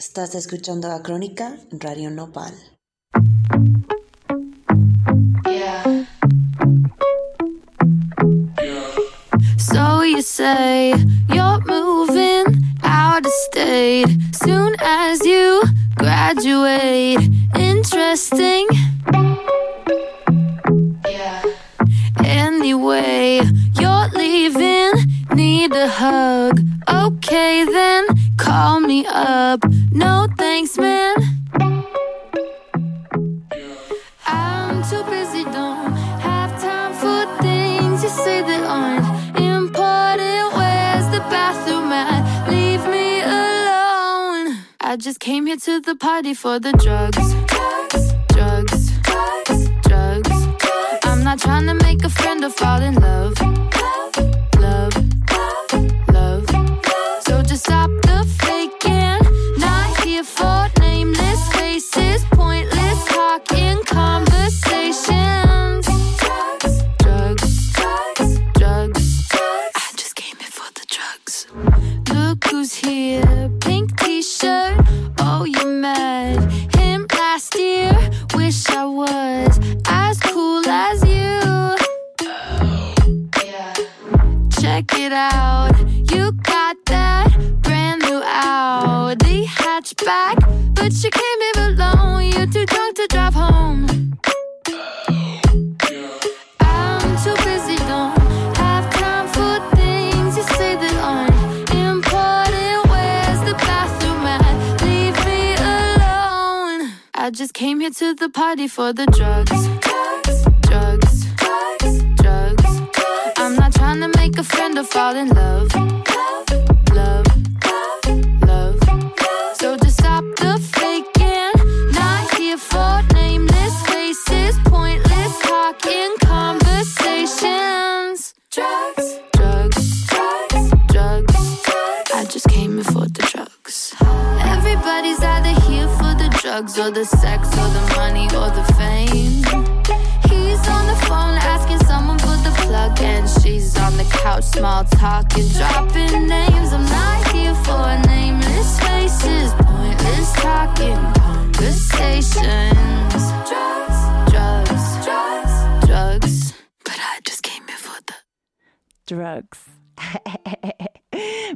Estás escuchando a Crónica en Radio Nopal. Yeah. So you say you're moving out of state soon as you graduate. Interesting. Yeah. Anyway, you're leaving. Need a hug. Okay then, call me up. No thanks, man. I'm too busy, don't have time for things you say that aren't important. Where's the bathroom at? Leave me alone. I just came here to the party for the drugs. Drugs, drugs, drugs, drugs. I'm not trying to make a friend or fall in love. Love, love, love. So just stop the faking. Not here for nameless faces. Pointless talk in conversations. Drugs, drugs, drugs, drugs, drugs. I just came here for the drugs. Look who's here. Pink t-shirt. Oh, you mad. Him last year. Wish I was as cool as you. Check it out, you got that brand new Audi hatchback, but you came here alone, you're too drunk to drive home. I'm too busy, don't have time for things you say that aren't important. Where's the bathroom at? Leave me alone. I just came here to the party for the drugs. Drugs, drugs, drugs, drugs. I'm not trying to make a friend or fall in love. Love, love, love, love, love. So just stop the faking. Not here for nameless faces. Pointless talk in conversations. Drugs, drugs, drugs, drugs. I just came here for the drugs. Everybody's either here for the drugs or the sex or the money or the fame. He's on the phone asking someone for the plug, and she's on the couch small talking, dropping names. I'm not here for nameless faces, pointless talking conversations. Drugs, drugs, drugs, drugs. But I just came here for the drugs.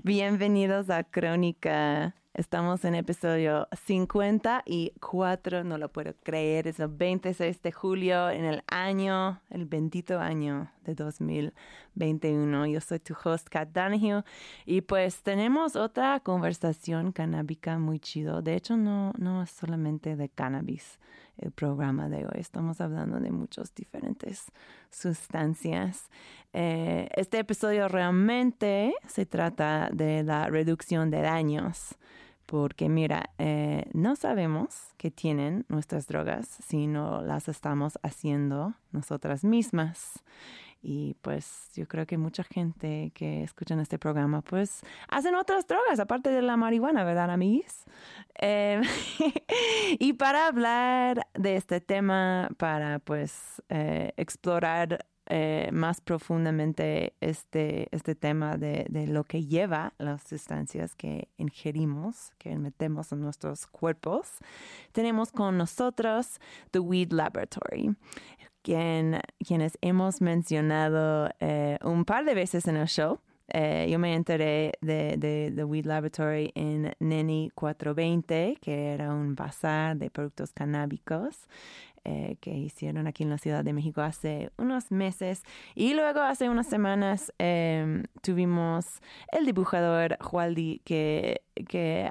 Bienvenidos a Crónica. Estamos en episodio 54, no lo puedo creer, es el 26 de julio en el año, el bendito año de 2021. Yo soy tu host, Kat Dunhill, y pues tenemos otra conversación canábica muy chido. De hecho, no es solamente de cannabis el programa de hoy. Estamos hablando de muchas diferentes sustancias. Este episodio realmente se trata de la reducción de daños. Porque mira, no sabemos qué tienen nuestras drogas si no las estamos haciendo nosotras mismas. Y pues yo creo que mucha gente que escucha este programa pues hacen otras drogas aparte de la marihuana, ¿verdad, amiguis? Y para hablar de este tema, para pues explorar más profundamente este tema de lo que lleva las sustancias que ingerimos, que metemos en nuestros cuerpos, tenemos con nosotros The Weed Laboratory, quienes hemos mencionado un par de veces en el show. Yo me enteré de The Weed Laboratory en Nenny 420, que era un bazar de productos canábicos que hicieron aquí en la Ciudad de México hace unos meses. Y luego hace unas semanas tuvimos el dibujador Jualdi, que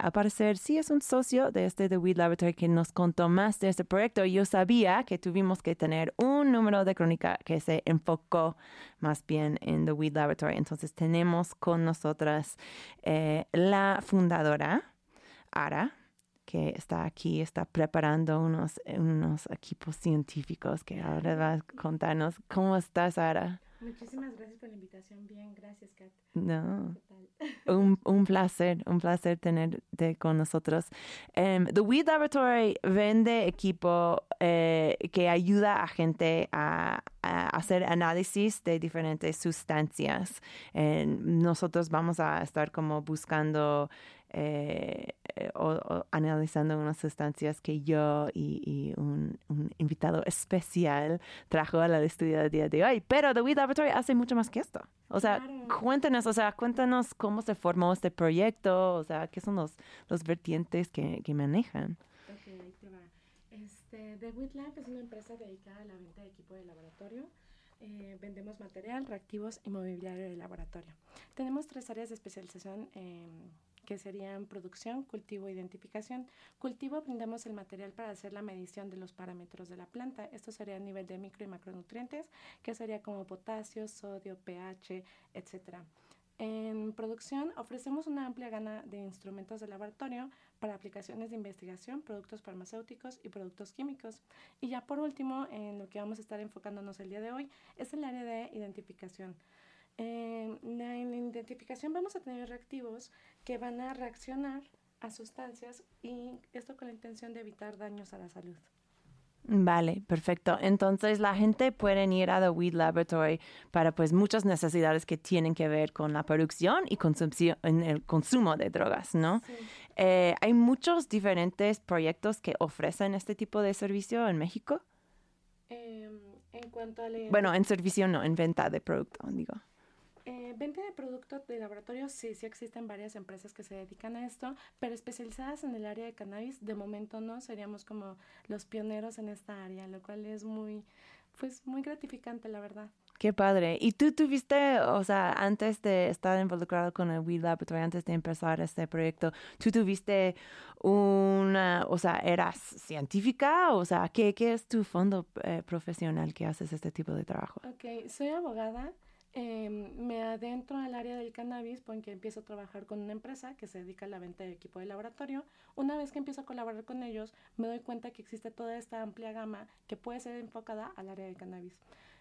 al parecer sí es un socio de este The Weed Laboratory, que nos contó más de este proyecto. Yo sabía que tuvimos que tener un número de crónica que se enfocó más bien en The Weed Laboratory. Entonces tenemos con nosotras la fundadora, Ara, que está aquí, está preparando unos equipos científicos que ahora va a contarnos. ¿Cómo estás, Ara? Muchísimas gracias por la invitación. Bien, gracias, Kat. No, un placer tenerte con nosotros. The Weed Laboratory vende equipo que ayuda a gente a hacer análisis de diferentes sustancias. Nosotros vamos a estar como buscando analizando unas sustancias que yo y un invitado especial trajo a la estudio del día de hoy. Pero The Weed Laboratory hace mucho más que esto. O sea, claro. Cuéntanos cómo se formó este proyecto, o sea, qué son los vertientes que manejan. Ok, ahí te va. The Weed Lab es una empresa dedicada a la venta de equipo de laboratorio. Vendemos material, reactivos y mobiliario de laboratorio. Tenemos 3 áreas de especialización que serían producción, cultivo e identificación. Cultivo, brindamos el material para hacer la medición de los parámetros de la planta. Esto sería a nivel de micro y macronutrientes, que sería como potasio, sodio, pH, etc. En producción, ofrecemos una amplia gama de instrumentos de laboratorio para aplicaciones de investigación, productos farmacéuticos y productos químicos. Y ya por último, en lo que vamos a estar enfocándonos el día de hoy, es el área de identificación. En la identificación vamos a tener reactivos que van a reaccionar a sustancias y esto con la intención de evitar daños a la salud. Vale, perfecto. Entonces la gente puede ir a The Weed Laboratory para pues muchas necesidades que tienen que ver con la producción y el consumo de drogas, ¿no? Sí. ¿Hay muchos diferentes proyectos que ofrecen este tipo de servicio en México? En cuanto a la... Bueno, en servicio no, en venta de producto, digo. Venta de productos de laboratorio, sí existen varias empresas que se dedican a esto, pero especializadas en el área de cannabis, de momento no, seríamos como los pioneros en esta área, lo cual es muy gratificante, la verdad. Qué padre. ¿Y tú tuviste, o sea, antes de estar involucrado con el Weed Laboratory, antes de empezar este proyecto, tú tuviste eras científica? O sea, ¿qué es tu fondo profesional que haces este tipo de trabajo? Ok, soy abogada. Me adentro al área del cannabis porque empiezo a trabajar con una empresa que se dedica a la venta de equipo de laboratorio. Una vez que empiezo a colaborar con ellos, me doy cuenta que existe toda esta amplia gama que puede ser enfocada al área del cannabis.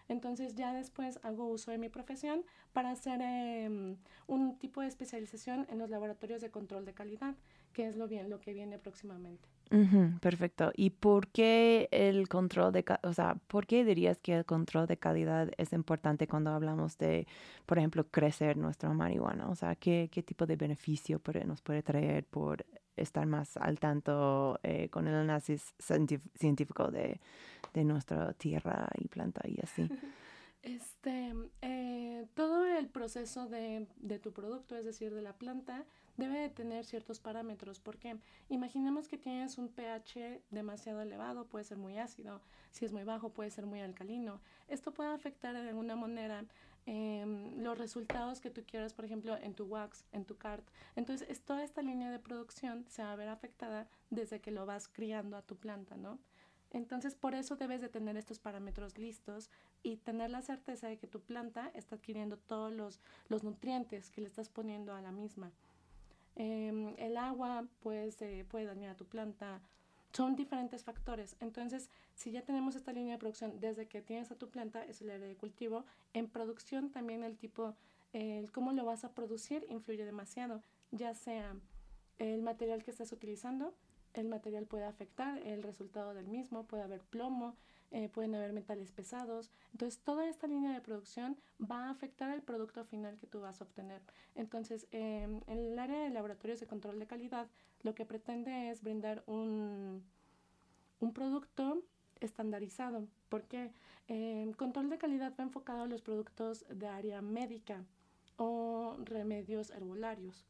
Entonces ya después hago uso de mi profesión para hacer un tipo de especialización en los laboratorios de control de calidad, que es lo que viene próximamente. Uh-huh, perfecto. ¿Y por qué por qué dirías que el control de calidad es importante cuando hablamos de, por ejemplo, crecer nuestra marihuana? O sea, ¿qué tipo de beneficio nos puede traer por estar más al tanto con el análisis científico de nuestra tierra y planta y así? Todo el proceso de tu producto, es decir, de la planta, debe de tener ciertos parámetros, porque imaginemos que tienes un pH demasiado elevado, puede ser muy ácido, si es muy bajo puede ser muy alcalino. Esto puede afectar de alguna manera los resultados que tú quieras, por ejemplo, en tu wax, en tu cart. Entonces, toda esta línea de producción se va a ver afectada desde que lo vas criando a tu planta, ¿no? Entonces, por eso debes de tener estos parámetros listos y tener la certeza de que tu planta está adquiriendo todos los nutrientes que le estás poniendo a la misma. El agua puede dañar a tu planta. Son diferentes factores. Entonces, si ya tenemos esta línea de producción desde que tienes a tu planta, es el área de cultivo. En producción también el tipo, cómo lo vas a producir influye demasiado, ya sea el material que estás utilizando. El material puede afectar el resultado del mismo, puede haber plomo, pueden haber metales pesados. Entonces, toda esta línea de producción va a afectar el producto final que tú vas a obtener. Entonces, en el área de laboratorios de control de calidad, lo que pretende es brindar un producto estandarizado, porque control de calidad va enfocado a los productos de área médica o remedios herbolarios.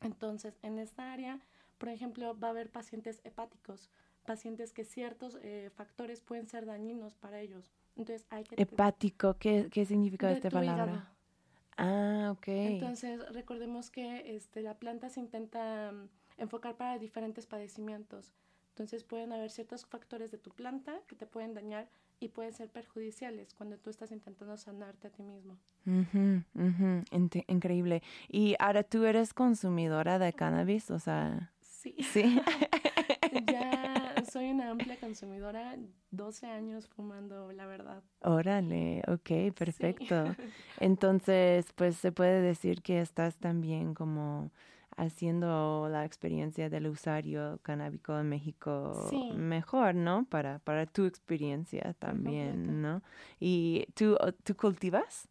Entonces, en esta área, por ejemplo, va a haber pacientes hepáticos, pacientes que ciertos factores pueden ser dañinos para ellos. Entonces hay que... Hepático, ¿qué significa esta palabra? Hígado. Ah, ok. Entonces recordemos que la planta se intenta enfocar para diferentes padecimientos. Entonces pueden haber ciertos factores de tu planta que te pueden dañar y pueden ser perjudiciales cuando tú estás intentando sanarte a ti mismo. Uh-huh, uh-huh. Increíble. Y ahora, ¿tú eres consumidora de cannabis? O sea... Sí. Ya soy una amplia consumidora, 12 años fumando, la verdad. Órale, ok, perfecto. Sí. Entonces, pues se puede decir que estás también como haciendo la experiencia del usuario canábico en México mejor, ¿no? Para tu experiencia también, ¿no? ¿Y tú cultivas?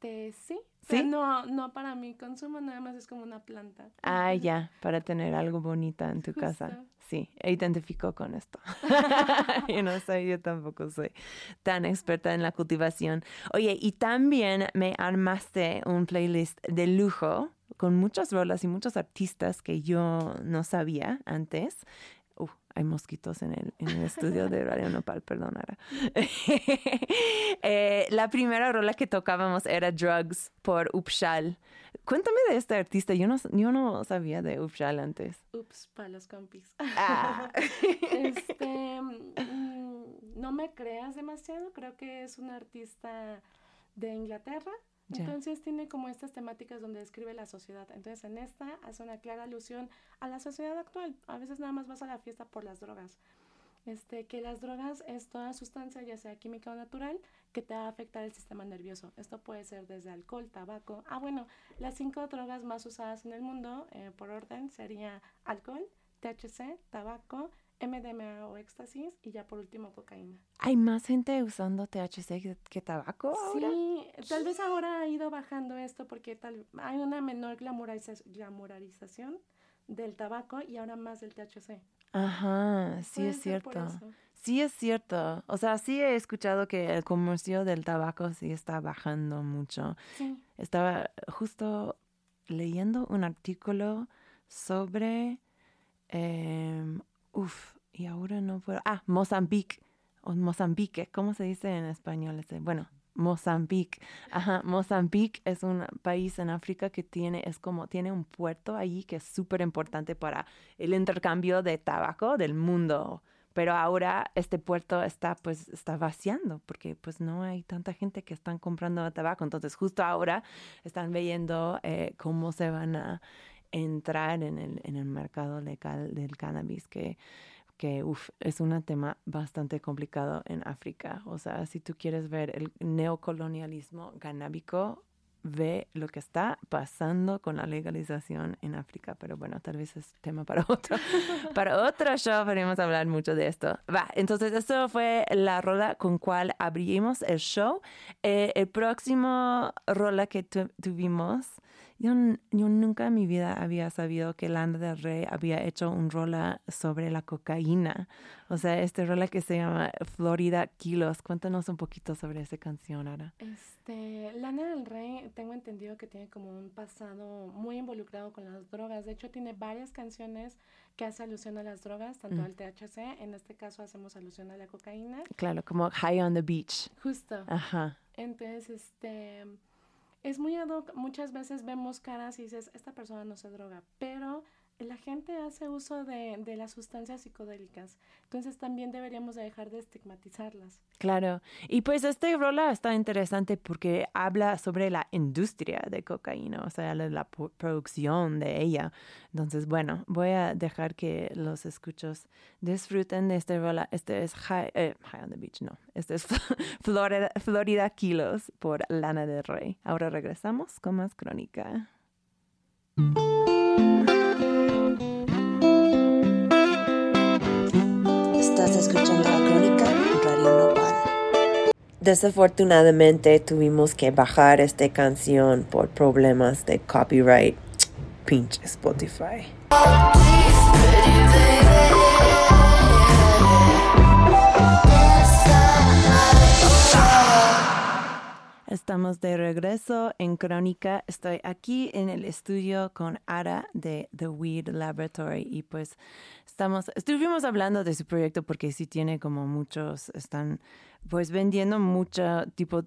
Sí. ¿Sí? Pero no para mi consumo, nada más es como una planta. Ah, ya, para tener algo bonita en tu Justo. Casa. Sí, identifico con esto. Yo tampoco soy tan experta en la cultivación. Oye, y también me armaste un playlist de lujo con muchas rolas y muchos artistas que yo no sabía antes. Hay mosquitos en el estudio de Radio Nopal, perdón, Ara. La primera rola que tocábamos era Drugs por Upshal. Cuéntame de este artista. Yo no sabía de Upshal antes. Ups, para los compis. No me creas demasiado. Creo que es un artista de Inglaterra. Yeah. Entonces tiene como estas temáticas donde describe la sociedad. Entonces en esta hace una clara alusión a la sociedad actual. A veces nada más vas a la fiesta por las drogas. Que las drogas es toda sustancia, ya sea química o natural, que te va a afectar el sistema nervioso. Esto puede ser desde alcohol, tabaco. Las 5 drogas más usadas en el mundo, por orden, sería alcohol, THC, tabaco, MDMA o éxtasis y ya por último cocaína. ¿Hay más gente usando THC que tabaco ahora? Sí, tal vez ahora ha ido bajando esto porque hay una menor glamoralización del tabaco y ahora más del THC. Ajá, sí es cierto. Sí es cierto. O sea, sí he escuchado que el comercio del tabaco sí está bajando mucho. Sí. Estaba justo leyendo un artículo sobre... y ahora no puedo... Mozambique, o Mozambique, ¿cómo se dice en español? Mozambique. Ajá, Mozambique es un país en África que tiene un puerto allí que es súper importante para el intercambio de tabaco del mundo. Pero ahora este puerto está vaciando porque pues no hay tanta gente que están comprando tabaco. Entonces justo ahora están viendo cómo se van a entrar en el mercado legal del cannabis, que es un tema bastante complicado en África. O sea, si tú quieres ver el neocolonialismo cannábico, ve lo que está pasando con la legalización en África. Pero bueno, tal vez es tema para otro show. Podemos hablar mucho de esto. Entonces esto fue la rola con cual abrimos el show. El próximo rola que tuvimos, yo nunca en mi vida había sabido que Lana del Rey había hecho un rola sobre la cocaína. O sea, este rola que se llama Florida Kilos. Cuéntanos un poquito sobre esa canción, Ara. Lana del Rey, tengo entendido que tiene como un pasado muy involucrado con las drogas. De hecho, tiene varias canciones que hace alusión a las drogas, tanto al THC. En este caso hacemos alusión a la cocaína. Claro, como High on the Beach. Justo. Ajá. Entonces, es muy ad hoc. Muchas veces vemos caras y dices, esta persona no se droga, pero la gente hace uso de las sustancias psicodélicas. Entonces también deberíamos dejar de estigmatizarlas. Claro. Y pues este rola está interesante porque habla sobre la industria de cocaína, o sea, la producción de ella. Entonces, bueno, voy a dejar que los escuchos disfruten de este rola. Este es High on the Beach, no. Este es Florida Kilos por Lana del Rey. Ahora regresamos con más crónica. Estás escuchando la crónica Radio Nopal. Desafortunadamente tuvimos que bajar esta canción por problemas de copyright. Pinche Spotify. Estamos de regreso en Crónica. Estoy aquí en el estudio con Ara de The Weed Laboratory y pues estuvimos hablando de su proyecto porque sí tiene como muchos, están pues vendiendo mucho tipo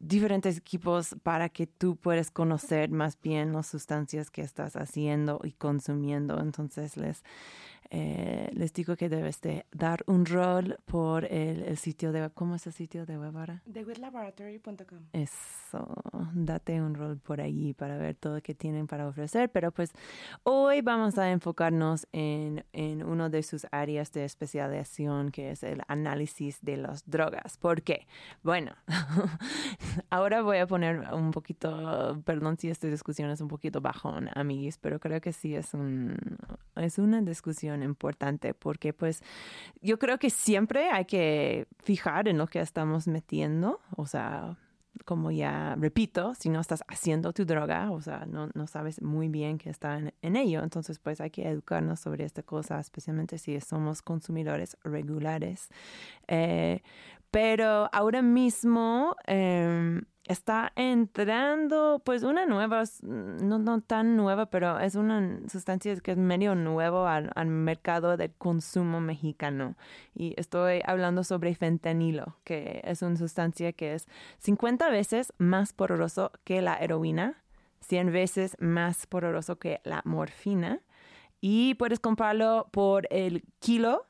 diferentes equipos para que tú puedas conocer más bien las sustancias que estás haciendo y consumiendo. Entonces les digo que debes de dar un rol por el sitio de web. ¿Cómo es el sitio de web ahora? TheWeedLaboratory.com. Eso, date un rol por allí para ver todo lo que tienen para ofrecer. Pero pues hoy vamos a enfocarnos en uno de sus áreas de especialización, que es el análisis de las drogas. ¿Por qué? Bueno, ahora voy a poner un poquito, perdón si esta discusión es un poquito bajón, amiguis, pero creo que sí es una discusión importante porque pues yo creo que siempre hay que fijar en lo que estamos metiendo, o sea, como ya repito, si no estás haciendo tu droga, o sea, no sabes muy bien qué está en ello. Entonces, pues hay que educarnos sobre esta cosa, especialmente si somos consumidores regulares. Pero ahora mismo está entrando, pues, una nueva, no tan nueva, pero es una sustancia que es medio nuevo al mercado del consumo mexicano. Y estoy hablando sobre fentanilo, que es una sustancia que es 50 veces más poderoso que la heroína, 100 veces más poderoso que la morfina. Y puedes comprarlo por el kilo.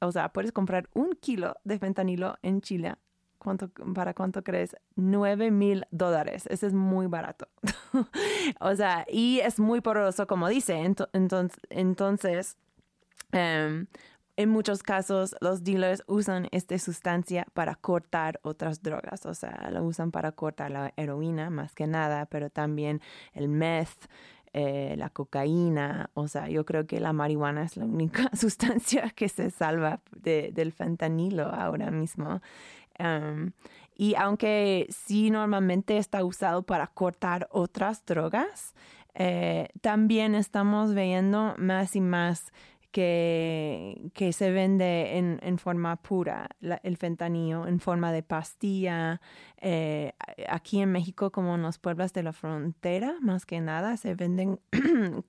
O sea, puedes comprar un kilo de fentanilo en Chile. ¿Para cuánto crees? $9,000. Ese es muy barato. O sea, y es muy poderoso, como dice. Entonces, en muchos casos, los dealers usan esta sustancia para cortar otras drogas. O sea, lo usan para cortar la heroína, más que nada, pero también el meth, la cocaína. O sea, yo creo que la marihuana es la única sustancia que se salva del fentanilo ahora mismo. Y aunque sí normalmente está usado para cortar otras drogas, también estamos viendo más y más que se vende en forma pura, el fentanilo, en forma de pastilla. Aquí en México, como en los pueblos de la frontera, más que nada, se venden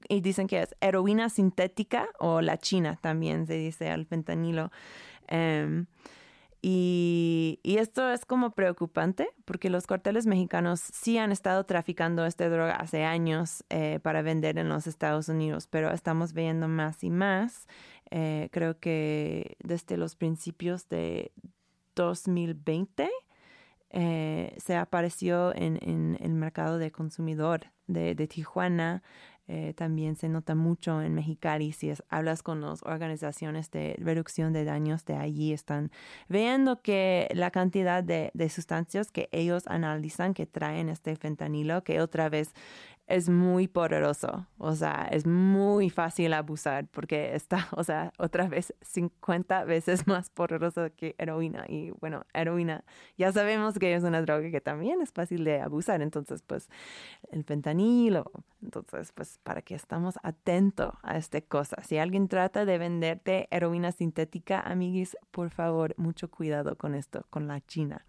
y dicen que es heroína sintética, o la china también se dice al fentanilo. Y esto es como preocupante, porque los carteles mexicanos sí han estado traficando esta droga hace años para vender en los Estados Unidos, pero estamos viendo más y más. Creo que desde los principios de 2020 se apareció en el mercado de consumidor de Tijuana. También se nota mucho en Mexicali. Si hablas con las organizaciones de reducción de daños de allí, están viendo que la cantidad de sustancias que ellos analizan que traen este fentanilo, que otra vez es muy poderoso. O sea, es muy fácil abusar porque está, o sea, otra vez 50 veces más poderoso que heroína. Y bueno, heroína ya sabemos que es una droga que también es fácil de abusar. Entonces, pues, el fentanilo. Entonces, pues, para que estamos atentos a esta cosa. Si alguien trata de venderte heroína sintética, amiguis, por favor, mucho cuidado con esto, con la china.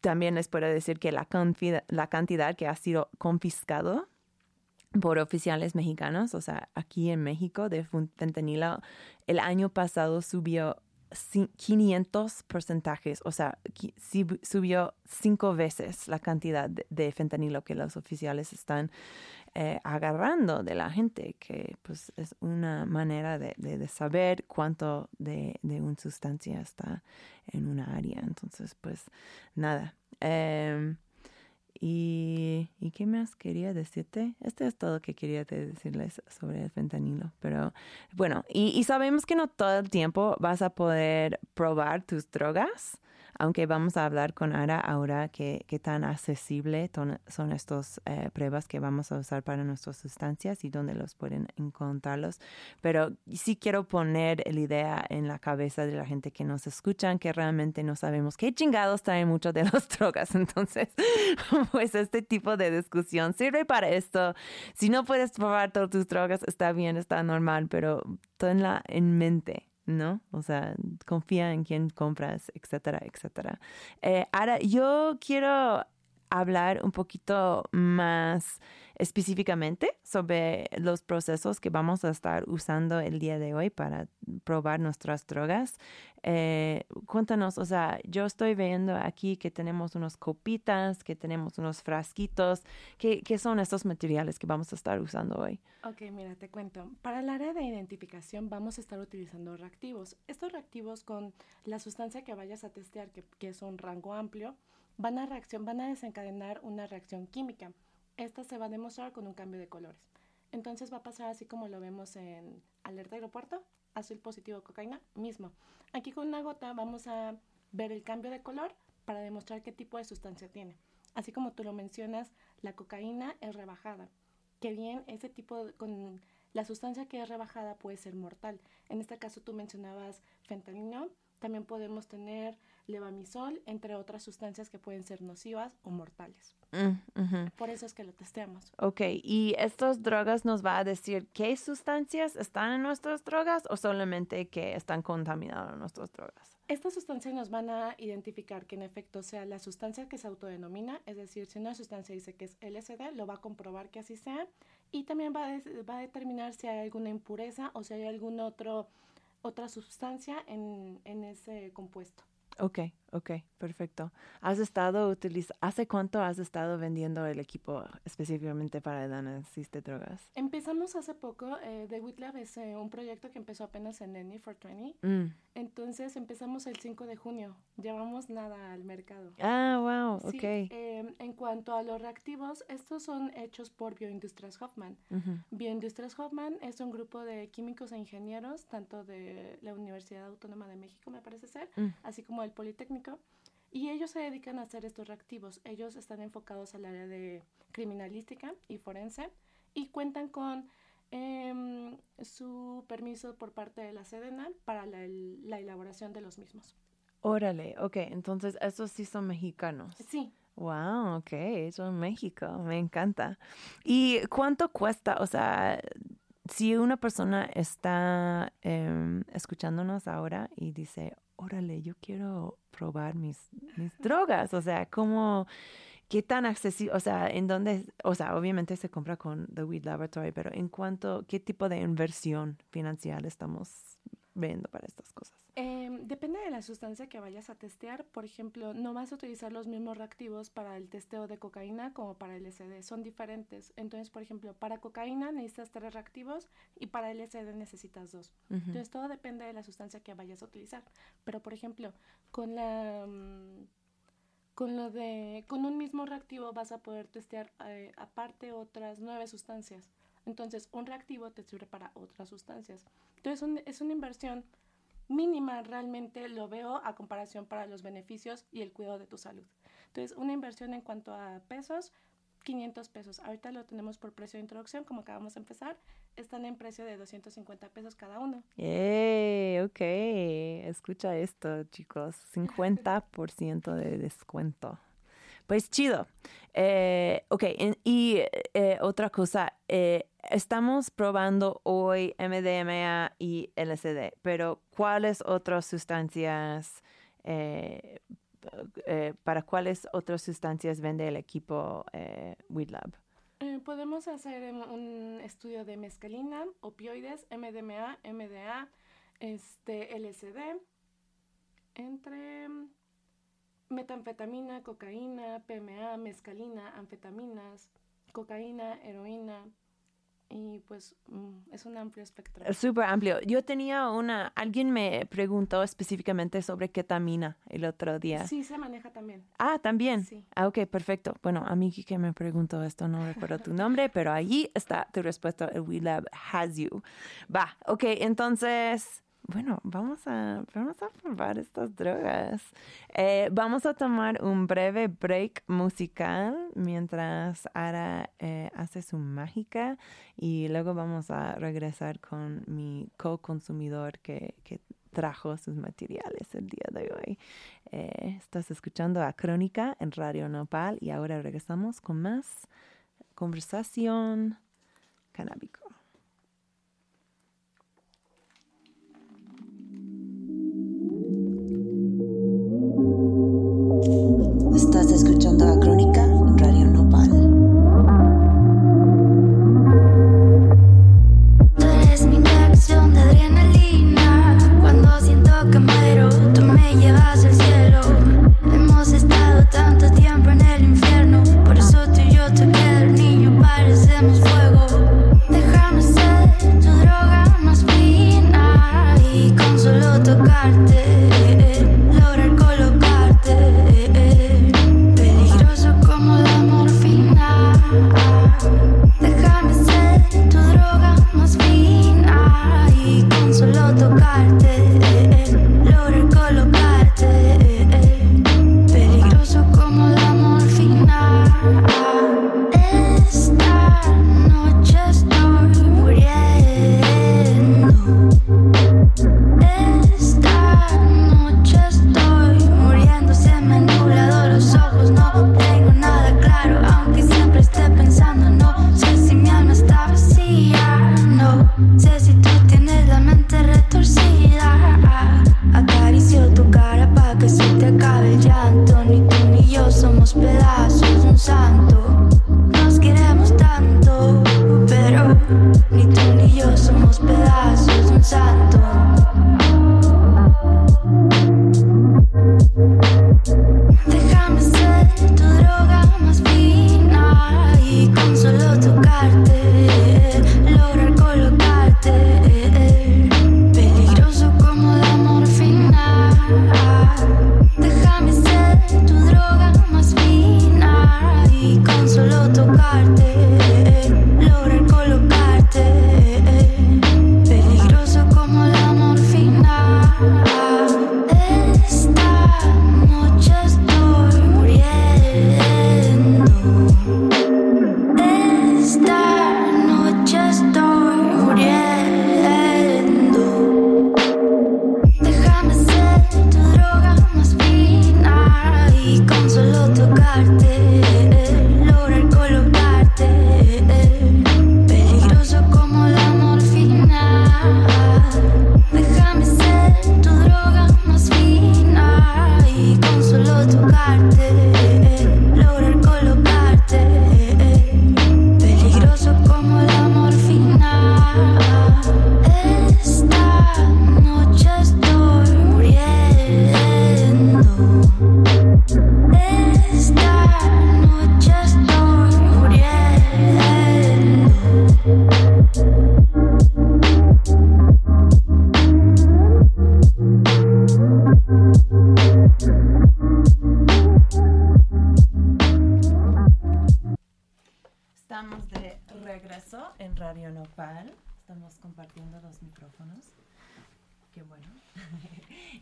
También les puedo decir que la cantidad que ha sido confiscado por oficiales mexicanos, o sea, aquí en México, de fentanilo, el año pasado subió 500%, o sea, subió 5 veces la cantidad de fentanilo que los oficiales están agarrando de la gente, que pues es una manera de saber cuánto de una sustancia está en una área. Entonces, pues nada. ¿Y qué más quería decirte? Este es todo lo que quería decirles sobre el fentanilo. Pero bueno, y sabemos que no todo el tiempo vas a poder probar tus drogas, aunque vamos a hablar con Ara ahora qué tan accesible son estas pruebas que vamos a usar para nuestras sustancias y dónde los pueden encontrarlos. Pero sí quiero poner la idea en la cabeza de la gente que nos escuchan, que realmente no sabemos qué chingados traen mucho de las drogas. Entonces, pues este tipo de discusión sirve para esto. Si no puedes probar todas tus drogas, está bien, está normal, pero tenla en mente, ¿no? O sea, confía en quién compras, etcétera, etcétera. Ahora, yo quiero hablar un poquito más específicamente sobre los procesos que vamos a estar usando el día de hoy para probar nuestras drogas. Cuéntanos, o sea, yo estoy viendo aquí que tenemos unas copitas, que tenemos unos frasquitos. ¿Qué son estos materiales que vamos a estar usando hoy? Ok, mira, te cuento. Para el área de identificación vamos a estar utilizando reactivos. Estos reactivos con la sustancia que vayas a testear, que es un rango amplio, van a desencadenar una reacción química. Esta se va a demostrar con un cambio de colores. Entonces va a pasar así como lo vemos en alerta aeropuerto, azul positivo cocaína, mismo. Aquí con una gota vamos a ver el cambio de color para demostrar qué tipo de sustancia tiene. Así como tú lo mencionas, la cocaína es rebajada. Que bien, ese tipo con la sustancia que es rebajada puede ser mortal. En este caso tú mencionabas fentanilo, También podemos tener levamisol, entre otras sustancias que pueden ser nocivas o mortales. Uh-huh. Por eso es que lo testeamos. Ok, ¿y estas drogas nos va a decir qué sustancias están en nuestras drogas o solamente que están contaminadas nuestras drogas? Estas sustancias nos van a identificar que en efecto sea la sustancia que se autodenomina, es decir, si una sustancia dice que es LSD, lo va a comprobar que así sea, y también va a determinar si hay alguna impureza o si hay algún otra sustancia en ese compuesto. Ok, perfecto. ¿Hace cuánto has estado vendiendo el equipo específicamente para el análisis de drogas? Empezamos hace poco. The Weed Lab es un proyecto que empezó apenas en Nenny 420. Entonces empezamos el 5 de junio. Llevamos nada al mercado. Ah, wow, sí, ok. En cuanto a los reactivos, estos son hechos por Bioindustrias Hoffman. Uh-huh. Bioindustrias Hoffman es un grupo de químicos e ingenieros, tanto de la Universidad Autónoma de México, me parece ser, así como el Politécnico, y ellos se dedican a hacer estos reactivos. Ellos están enfocados al área de criminalística y forense y cuentan con su permiso por parte de la SEDENAL para la elaboración de los mismos. Órale, ok, entonces estos sí son mexicanos. Sí. Wow, ok, eso es México, me encanta. ¿Y cuánto cuesta? O sea, si una persona está escuchándonos ahora y dice, órale, yo quiero probar mis drogas, o sea, ¿cómo, qué tan accesible, o sea, en dónde, o sea, obviamente se compra con The Weed Laboratory, pero en cuanto, ¿qué tipo de inversión financiera estamos viendo para estas cosas? Depende de la sustancia que vayas a testear. Por ejemplo, no vas a utilizar los mismos reactivos para el testeo de cocaína como para LSD, son diferentes. Entonces, por ejemplo, para cocaína necesitas 3 reactivos y para LSD necesitas 2. Uh-huh. Entonces, todo depende de la sustancia que vayas a utilizar. Pero, por ejemplo, con un mismo reactivo vas a poder testear aparte otras 9 sustancias. Entonces, un reactivo te sirve para otras sustancias. Entonces, es una inversión mínima, realmente lo veo a comparación para los beneficios y el cuidado de tu salud. Entonces, una inversión en cuanto a pesos, 500 pesos. Ahorita lo tenemos por precio de introducción, como acabamos de empezar. Están en precio de 250 pesos cada uno. ¡Yay! Ok. Escucha esto, chicos. 50% de descuento. Pues chido. Ok, y otra cosa, estamos probando hoy MDMA y LSD, pero ¿cuáles otras sustancias, para cuáles otras sustancias vende el equipo Weed Lab? Podemos hacer un estudio de mescalina, opioides, MDMA, MDA, LSD, entre metanfetamina, cocaína, PMA, mescalina, anfetaminas, cocaína, heroína, y pues es un amplio espectro. Súper amplio. Yo tenía alguien me preguntó específicamente sobre ketamina el otro día. Sí, se maneja también. Ah, ¿también? Sí. Ah, ok, perfecto. Bueno, a mí que me preguntó esto, no recuerdo tu nombre, pero allí está tu respuesta. El Weed Lab has you. Va, ok, entonces, bueno, vamos a probar estas drogas. Vamos a tomar un breve break musical mientras Ara hace su mágica y luego vamos a regresar con mi co-consumidor que trajo sus materiales el día de hoy. Estás escuchando a Crónica en Radio Nopal y ahora regresamos con más conversación canábico. Estás escuchando a Crónica en Radio Nopal. Tú eres mi inyección de adrenalina. Cuando siento que muero, tú me llevas al cielo. Hemos estado tanto tiempo en el infierno. Por eso tú y yo, together, niño, parecemos fuego. Deja somos pedazos de un santo. Déjame ser tu droga más fina y con solo tocarte lograr colocarte. Peligroso como la morfina. Déjame ser tu droga más fina y con solo tocarte lograr colocarte. Peligroso como la morfina.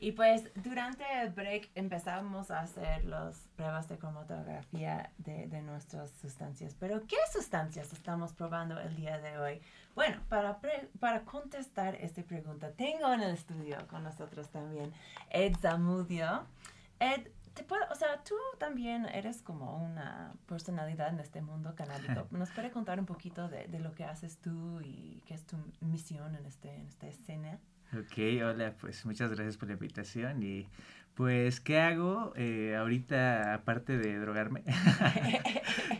Y pues durante el break empezamos a hacer las pruebas de cromatografía de nuestras sustancias. Pero ¿qué sustancias estamos probando el día de hoy? Bueno, para contestar esta pregunta, tengo en el estudio con nosotros también Ed Zamudio. Ed, tú también eres como una personalidad en este mundo canábico. ¿Nos puede contar un poquito de lo que haces tú y qué es tu misión en esta escena? Ok, hola, pues muchas gracias por la invitación y pues, ¿qué hago ahorita aparte de drogarme?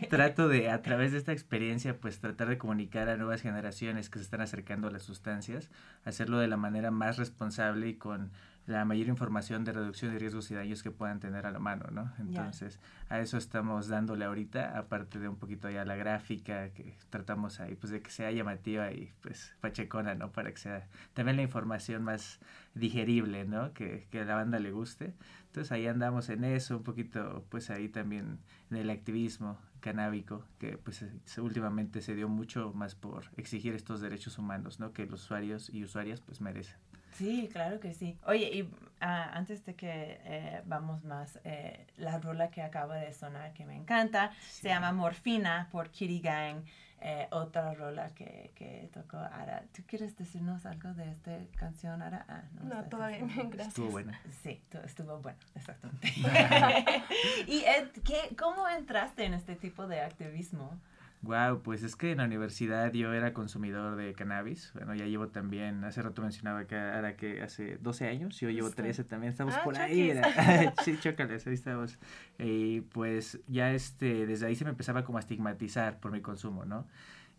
Trato de, a través de esta experiencia, pues tratar de comunicar a nuevas generaciones que se están acercando a las sustancias, hacerlo de la manera más responsable y con la mayor información de reducción de riesgos y daños que puedan tener a la mano, ¿no? Entonces, a eso estamos dándole ahorita, aparte de un poquito ya la gráfica que tratamos ahí, pues de que sea llamativa y pues pachecona, ¿no? Para que sea también la información más digerible, ¿no? Que a la banda le guste. Entonces, ahí andamos en eso, un poquito, pues ahí también en el activismo canábico, que pues últimamente se dio mucho más por exigir estos derechos humanos, ¿no? Que los usuarios y usuarias pues merecen. Sí, claro que sí. Oye, y antes de que vamos más, la rola que acaba de sonar que me encanta, sí, se llama Morfina por Kitty Gang, otra rola que tocó Ara. ¿Tú quieres decirnos algo de esta canción, Ara? No, todavía no, gracias. Estuvo buena. Sí, estuvo buena, exactamente. Y Ed, ¿cómo entraste en este tipo de activismo? Wow, pues es que en la universidad yo era consumidor de cannabis. Bueno, ya llevo también, hace rato mencionaba que ahora que hace 12 años, yo llevo 13 también, estamos por ahí. Sí, chócales, ahí estamos. Y pues ya desde ahí se me empezaba como a estigmatizar por mi consumo, ¿no?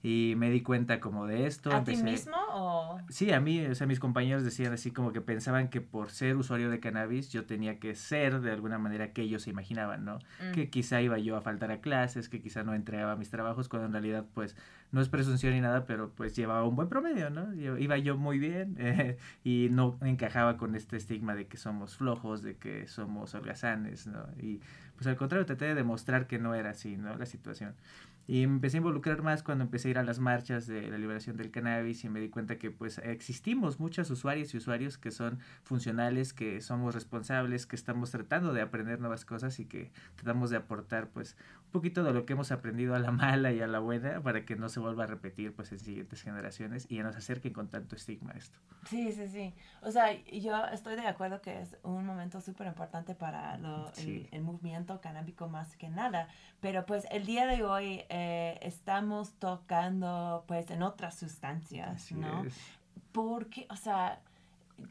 Y me di cuenta como de esto. ¿A empecé... ti mismo o...? Sí, a mí, o sea, mis compañeros decían así como que pensaban que por ser usuario de cannabis yo tenía que ser de alguna manera que ellos se imaginaban, ¿no? Que quizá iba yo a faltar a clases, que quizá no entregaba mis trabajos, cuando en realidad pues no es presunción ni nada, pero pues llevaba un buen promedio, ¿no? Iba yo muy bien y no encajaba con este estigma de que somos flojos, de que somos holgazanes, ¿no? Y pues al contrario, traté de demostrar que no era así, ¿no? La situación. Y me empecé a involucrar más cuando empecé a ir a las marchas de la liberación del cannabis y me di cuenta que pues existimos muchas usuarias y usuarios que son funcionales, que somos responsables, que estamos tratando de aprender nuevas cosas y que tratamos de aportar pues un poquito de lo que hemos aprendido a la mala y a la buena para que no se vuelva a repetir pues en siguientes generaciones y ya nos acerquen con tanto estigma a esto. Sí, sí, sí. O sea, yo estoy de acuerdo que es un momento súper importante para el movimiento canábico más que nada, pero pues el día de hoy... estamos tocando pues en otras sustancias, así ¿no? Es. Porque, o sea,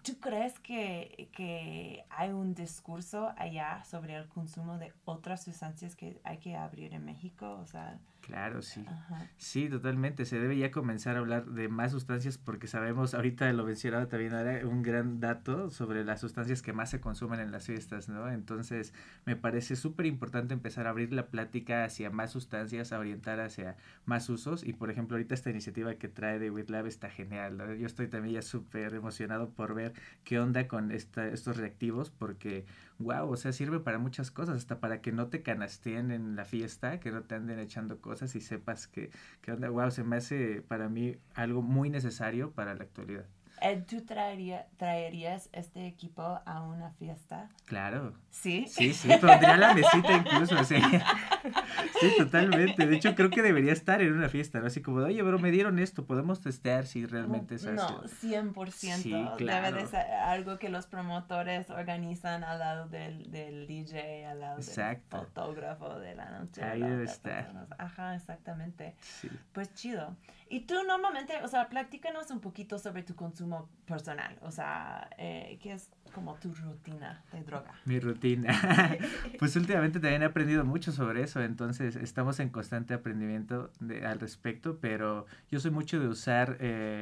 ¿Tú crees que hay un discurso allá sobre el consumo de otras sustancias que hay que abrir en México? O sea, claro, sí. Ajá. Sí, totalmente. Se debe ya comenzar a hablar de más sustancias porque sabemos, ahorita lo mencionaba también Ara, un gran dato sobre las sustancias que más se consumen en las fiestas, ¿no? Entonces, me parece súper importante empezar a abrir la plática hacia más sustancias, a orientar hacia más usos. Y, por ejemplo, ahorita esta iniciativa que trae The Weed Lab está genial, ¿no? Yo estoy también ya súper emocionado por ver qué onda con estos reactivos porque, wow, o sea, sirve para muchas cosas, hasta para que no te canasteen en la fiesta, que no te anden echando cosas y sepas que onda, wow, se me hace para mí algo muy necesario para la actualidad. ¿Tú traerías este equipo a una fiesta? Claro. ¿Sí? Sí, pondría la mesita incluso, sí. Sí, totalmente. De hecho, creo que debería estar en una fiesta, ¿no? Así como, oye, bro, me dieron esto, podemos testear si realmente es eso. No, 100%. Sí, claro. Debe de ser algo que los promotores organizan al lado del DJ, al lado del fotógrafo de la noche. Ahí debe estar. Personas. Ajá, exactamente. Sí. Pues chido. Y tú normalmente, o sea, platícanos un poquito sobre tu consumo personal, o sea, ¿qué es como tu rutina de droga? Mi rutina, pues últimamente también he aprendido mucho sobre eso, entonces estamos en constante aprendimiento al respecto, pero yo soy mucho de usar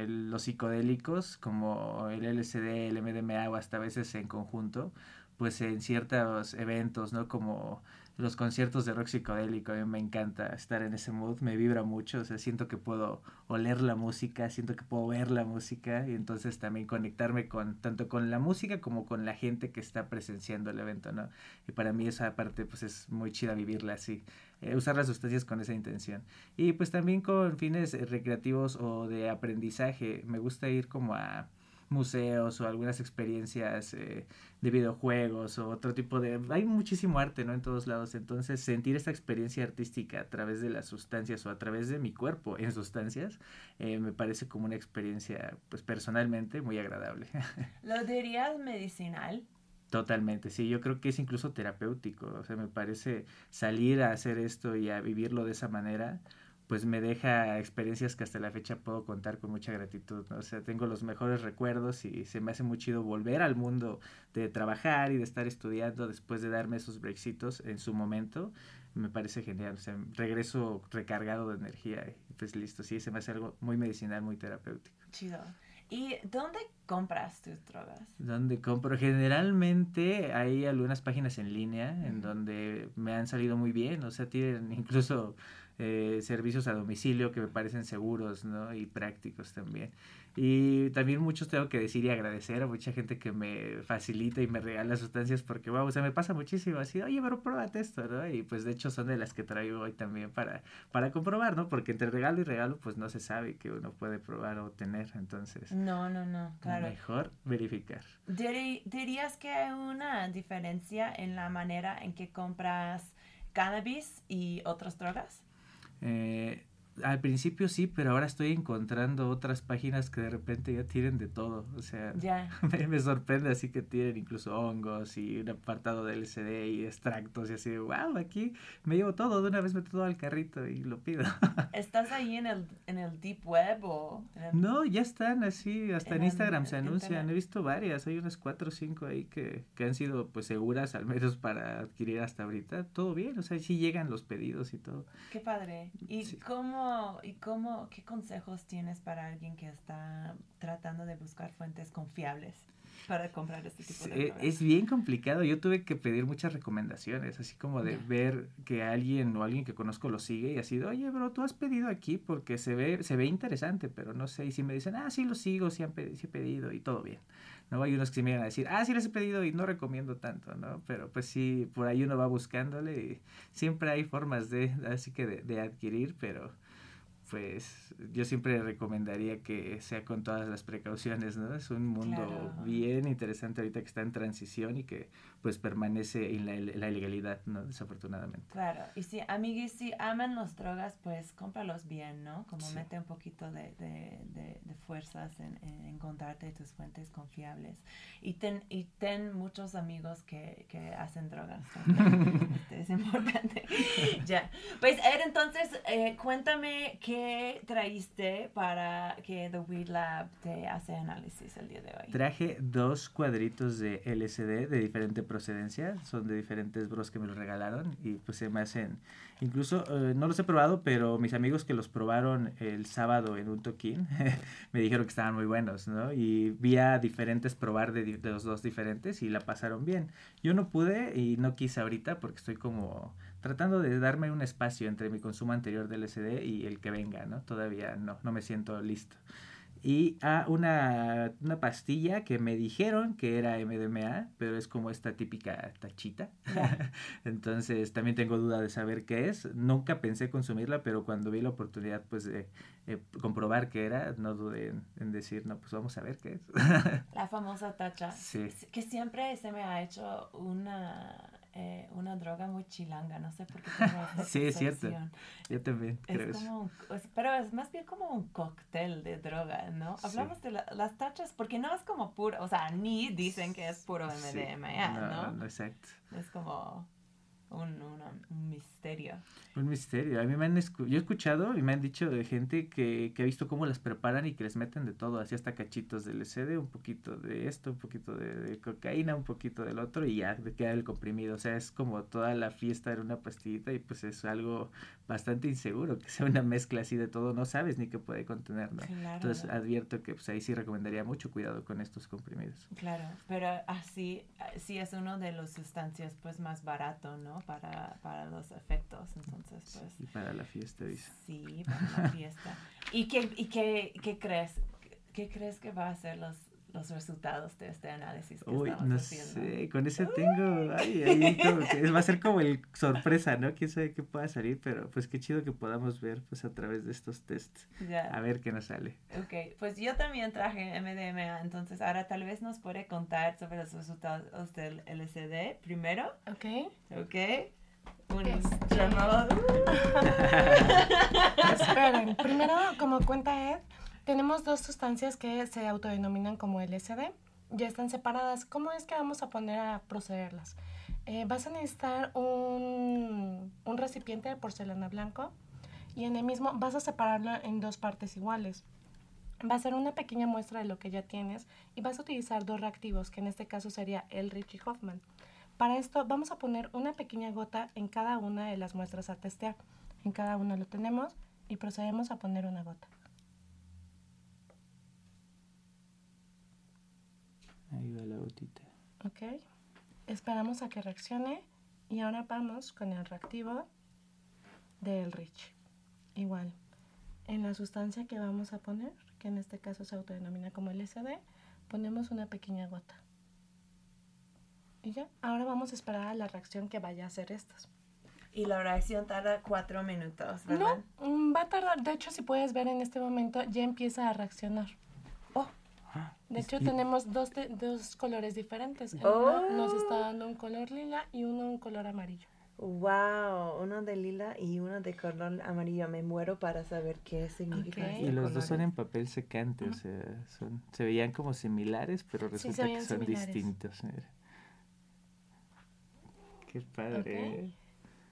los psicodélicos como el LSD, el MDMA o hasta a veces en conjunto, pues en ciertos eventos, ¿no? Como los conciertos de rock psicodélico, a mí me encanta estar en ese mood, me vibra mucho, o sea, siento que puedo oler la música, siento que puedo ver la música y entonces también conectarme tanto con la música como con la gente que está presenciando el evento, ¿no? Y para mí esa parte pues es muy chida vivirla así, usar las sustancias con esa intención. Y pues también con fines recreativos o de aprendizaje, me gusta ir como a museos o algunas experiencias de videojuegos o otro tipo de... Hay muchísimo arte, ¿no? En todos lados. Entonces, sentir esta experiencia artística a través de las sustancias o a través de mi cuerpo en sustancias me parece como una experiencia, pues, personalmente muy agradable. ¿Lo dirías medicinal? Totalmente, sí. Yo creo que es incluso terapéutico. O sea, me parece salir a hacer esto y a vivirlo de esa manera pues me deja experiencias que hasta la fecha puedo contar con mucha gratitud, ¿no? O sea, tengo los mejores recuerdos y se me hace muy chido volver al mundo de trabajar y de estar estudiando después de darme esos breaksitos en su momento. Me parece genial, o sea, regreso recargado de energía y pues listo, sí, se me hace algo muy medicinal, muy terapéutico. Chido. ¿Y dónde compras tus drogas? ¿Dónde compro? Generalmente hay algunas páginas en línea en donde me han salido muy bien, o sea, tienen incluso servicios a domicilio que me parecen seguros, ¿no? Y prácticos también. Y también muchos tengo que decir y agradecer a mucha gente que me facilita y me regala sustancias porque, wow, o sea, me pasa muchísimo así, oye, pero pruébate esto, ¿no? Y pues de hecho son de las que traigo hoy también para comprobar, ¿no? Porque entre regalo y regalo pues no se sabe que uno puede probar o tener, entonces. No, claro. Mejor verificar. ¿Dirías que hay una diferencia en la manera en que compras cannabis y otras drogas? Al principio sí, pero ahora estoy encontrando otras páginas que de repente ya tienen de todo, o sea, yeah. me sorprende así que tienen incluso hongos y un apartado de LSD y extractos y así, wow, aquí me llevo todo, de una vez meto todo al carrito y lo pido. ¿Estás ahí en el deep web o...? No, ya están así, hasta en Instagram se anuncian, Internet. He visto varias, hay unas 4 o 5 ahí que han sido pues seguras al menos para adquirir hasta ahorita, todo bien, o sea, sí llegan los pedidos y todo. Qué padre, ¿y sí. ¿Cómo, qué consejos tienes para alguien que está tratando de buscar fuentes confiables para comprar este tipo de drogas? Es bien complicado, yo tuve que pedir muchas recomendaciones, así como de ver que alguien o alguien que conozco lo sigue y así de, oye, bro, tú has pedido aquí porque se ve interesante, pero no sé, y si me dicen, sí lo sigo, sí he pedido y todo bien. No hay unos que se me van a decir, sí les he pedido y no recomiendo tanto, ¿no? Pero pues sí, por ahí uno va buscándole y siempre hay formas de adquirir, pero... pues yo siempre recomendaría que sea con todas las precauciones, ¿no? Es un mundo bien interesante ahorita que está en transición y que pues permanece en la ilegalidad, ¿no? Desafortunadamente. Claro, y si amiguis, si aman las drogas, pues cómpralos bien, ¿no? Como sí. Mete un poquito de fuerzas en encontrarte tus fuentes confiables. Y ten muchos amigos que hacen drogas. Es importante. Ya. Pues Ed, entonces, cuéntame qué ¿Qué traíste para que The Weed Lab te hace análisis el día de hoy? Traje 2 cuadritos de LSD de diferente procedencia. Son de diferentes bros que me los regalaron y pues se me hacen... Incluso, no los he probado, pero mis amigos que los probaron el sábado en un toquín me dijeron que estaban muy buenos, ¿no? Y vi a diferentes probar de los dos diferentes y la pasaron bien. Yo no pude y no quise ahorita porque estoy como... tratando de darme un espacio entre mi consumo anterior del LSD y el que venga, ¿no? Todavía no me siento listo. Y una pastilla que me dijeron que era MDMA, pero es como esta típica tachita. Yeah. Entonces, también tengo duda de saber qué es. Nunca pensé consumirla, pero cuando vi la oportunidad, pues, de comprobar qué era, no dudé en decir, no, pues, vamos a ver qué es. La famosa tacha. Sí. Que siempre se me ha hecho una droga muy chilanga, no sé por qué tengo esta sí, es cierto. Yo también creo eso. Pero es más bien como un cóctel de droga, ¿no? Sí. Hablamos de las tachas, porque no es como puro, o sea, ni dicen que es puro MDMA, sí. No, exacto. Es como un misterio. Un misterio. A mí yo he escuchado y me han dicho de gente que ha visto cómo las preparan y que les meten de todo, así hasta cachitos de LSD, un poquito de esto, un poquito de cocaína, un poquito del otro y ya queda el comprimido. O sea, es como toda la fiesta en una pastillita y pues es algo bastante inseguro, que sea una mezcla así de todo, no sabes ni qué puede contener, ¿no? Claro. Entonces advierto que pues ahí sí recomendaría mucho cuidado con estos comprimidos. Claro, pero así sí es uno de los sustancias pues más barato, ¿no? Para los efectos, entonces pues... Y para la fiesta, dice. Sí, para la fiesta. ¿Y qué crees? ¿Qué crees que va a ser los resultados de este análisis que estamos haciendo? Uy, no sé, con eso tengo... va a ser como el sorpresa, ¿no? Quién sabe qué pueda salir, pero pues qué chido que podamos ver pues a través de estos tests. Yeah. A ver qué nos sale. Ok, pues yo también traje MDMA, entonces ahora tal vez nos puede contar sobre los resultados del LSD primero. Ok. Esperen, primero, como cuenta Ed, tenemos 2 sustancias que se autodenominan como LSD, ya están separadas. ¿Cómo es que vamos a poner a procederlas? Vas a necesitar un recipiente de porcelana blanco y en el mismo vas a separarlo en 2 partes iguales. Va a ser una pequeña muestra de lo que ya tienes y vas a utilizar 2 reactivos, que en este caso sería Ehrlich y Hoffman. Para esto vamos a poner una pequeña gota en cada una de las muestras a testear. En cada una lo tenemos y procedemos a poner una gota. Ahí va la gotita. Ok. Esperamos a que reaccione y ahora vamos con el reactivo de Ehrlich. Igual, en la sustancia que vamos a poner, que en este caso se autodenomina como LSD, ponemos una pequeña gota. Y ya, ahora vamos a esperar a la reacción que vaya a hacer estas. Y la reacción tarda 4 minutos, ¿verdad? No, va a tardar. De hecho, si puedes ver en este momento, ya empieza a reaccionar. De hecho, tenemos dos colores diferentes. Uno nos está dando un color lila y uno un color amarillo. ¡Wow! Uno de lila y uno de color amarillo. Me muero para saber qué significa. Okay. Y los colores. Dos son en papel secante, o sea, se veían como similares, pero resulta que son similares. Distintos. Mira. ¡Qué padre! Okay.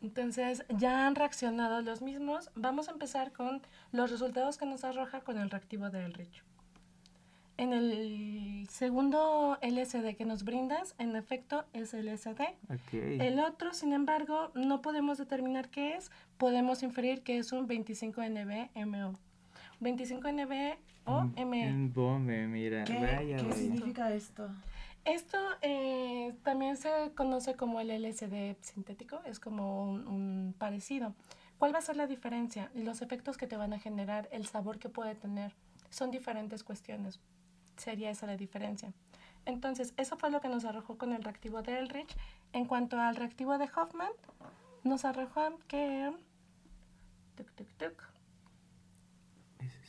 Entonces, ya han reaccionado los mismos. Vamos a empezar con los resultados que nos arroja con el reactivo de Ehrlich. En el segundo LSD que nos brindas, en efecto, es LSD. Okay. El otro, sin embargo, no podemos determinar qué es. Podemos inferir que es un 25N-BOMe. 25N-BOMe, mira. ¿Qué significa esto? Esto también se conoce como el LSD sintético. Es como un parecido. ¿Cuál va a ser la diferencia? Los efectos que te van a generar, el sabor que puede tener. Son diferentes cuestiones. Sería esa la diferencia. Entonces, eso fue lo que nos arrojó con el reactivo de Ehrlich. En cuanto al reactivo de Hoffman, nos arrojó que...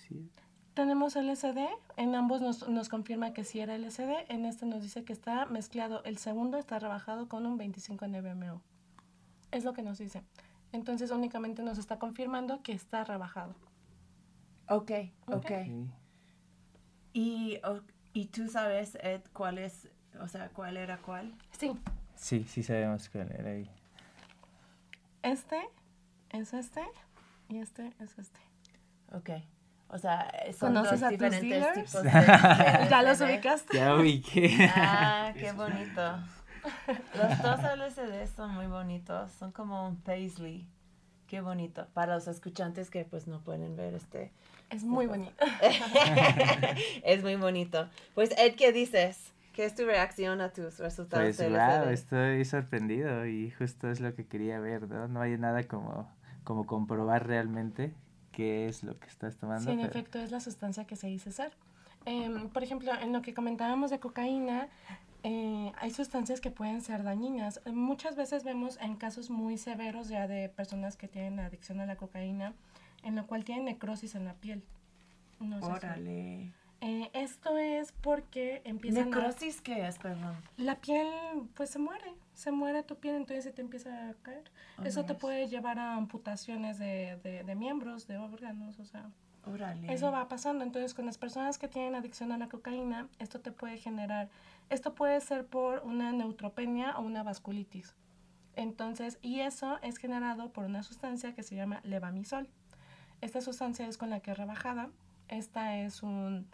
Sí. Tenemos LSD. En ambos nos confirma que sí era LSD. En este nos dice que está mezclado. El segundo está rebajado con un 25N-BOMe. Es lo que nos dice. Entonces, únicamente nos está confirmando que está rebajado. Okay. ¿Y tú sabes, Ed, cuál era cuál? Sí, sabemos cuál era. Ahí. Este es este y este es este. Okay. O sea, son ¿conoces dos a diferentes tus tipos de... ¿Ya los ubicaste? Ya ubiqué. Ah, qué bonito. Los dos LSDs son muy bonitos. Son como un paisley. Qué bonito. Para los escuchantes que pues no pueden ver este... Es muy bonito. Es muy bonito. Pues Ed, ¿qué dices? ¿Qué es tu reacción a tus resultados? Pues wow, estoy sorprendido y justo es lo que quería ver, ¿no? No hay nada como comprobar realmente qué es lo que estás tomando. Sí, en efecto, es la sustancia que se dice ser. Por ejemplo, en lo que comentábamos de cocaína, hay sustancias que pueden ser dañinas. Muchas veces vemos en casos muy severos ya de personas que tienen adicción a la cocaína, en lo cual tienen necrosis en la piel. No sé. Órale. Esto es porque empiezan ¿necrosis qué es, perdón? La piel, pues se muere tu piel, entonces se te empieza a caer. Oh, eso Dios. Te puede llevar a amputaciones de miembros, de órganos, o sea. Órale. Eso va pasando, entonces con las personas que tienen adicción a la cocaína, esto te puede generar, esto puede ser por una neutropenia o una vasculitis. Entonces, y eso es generado por una sustancia que se llama levamisol. Esta sustancia es con la que es rebajada. Esta es un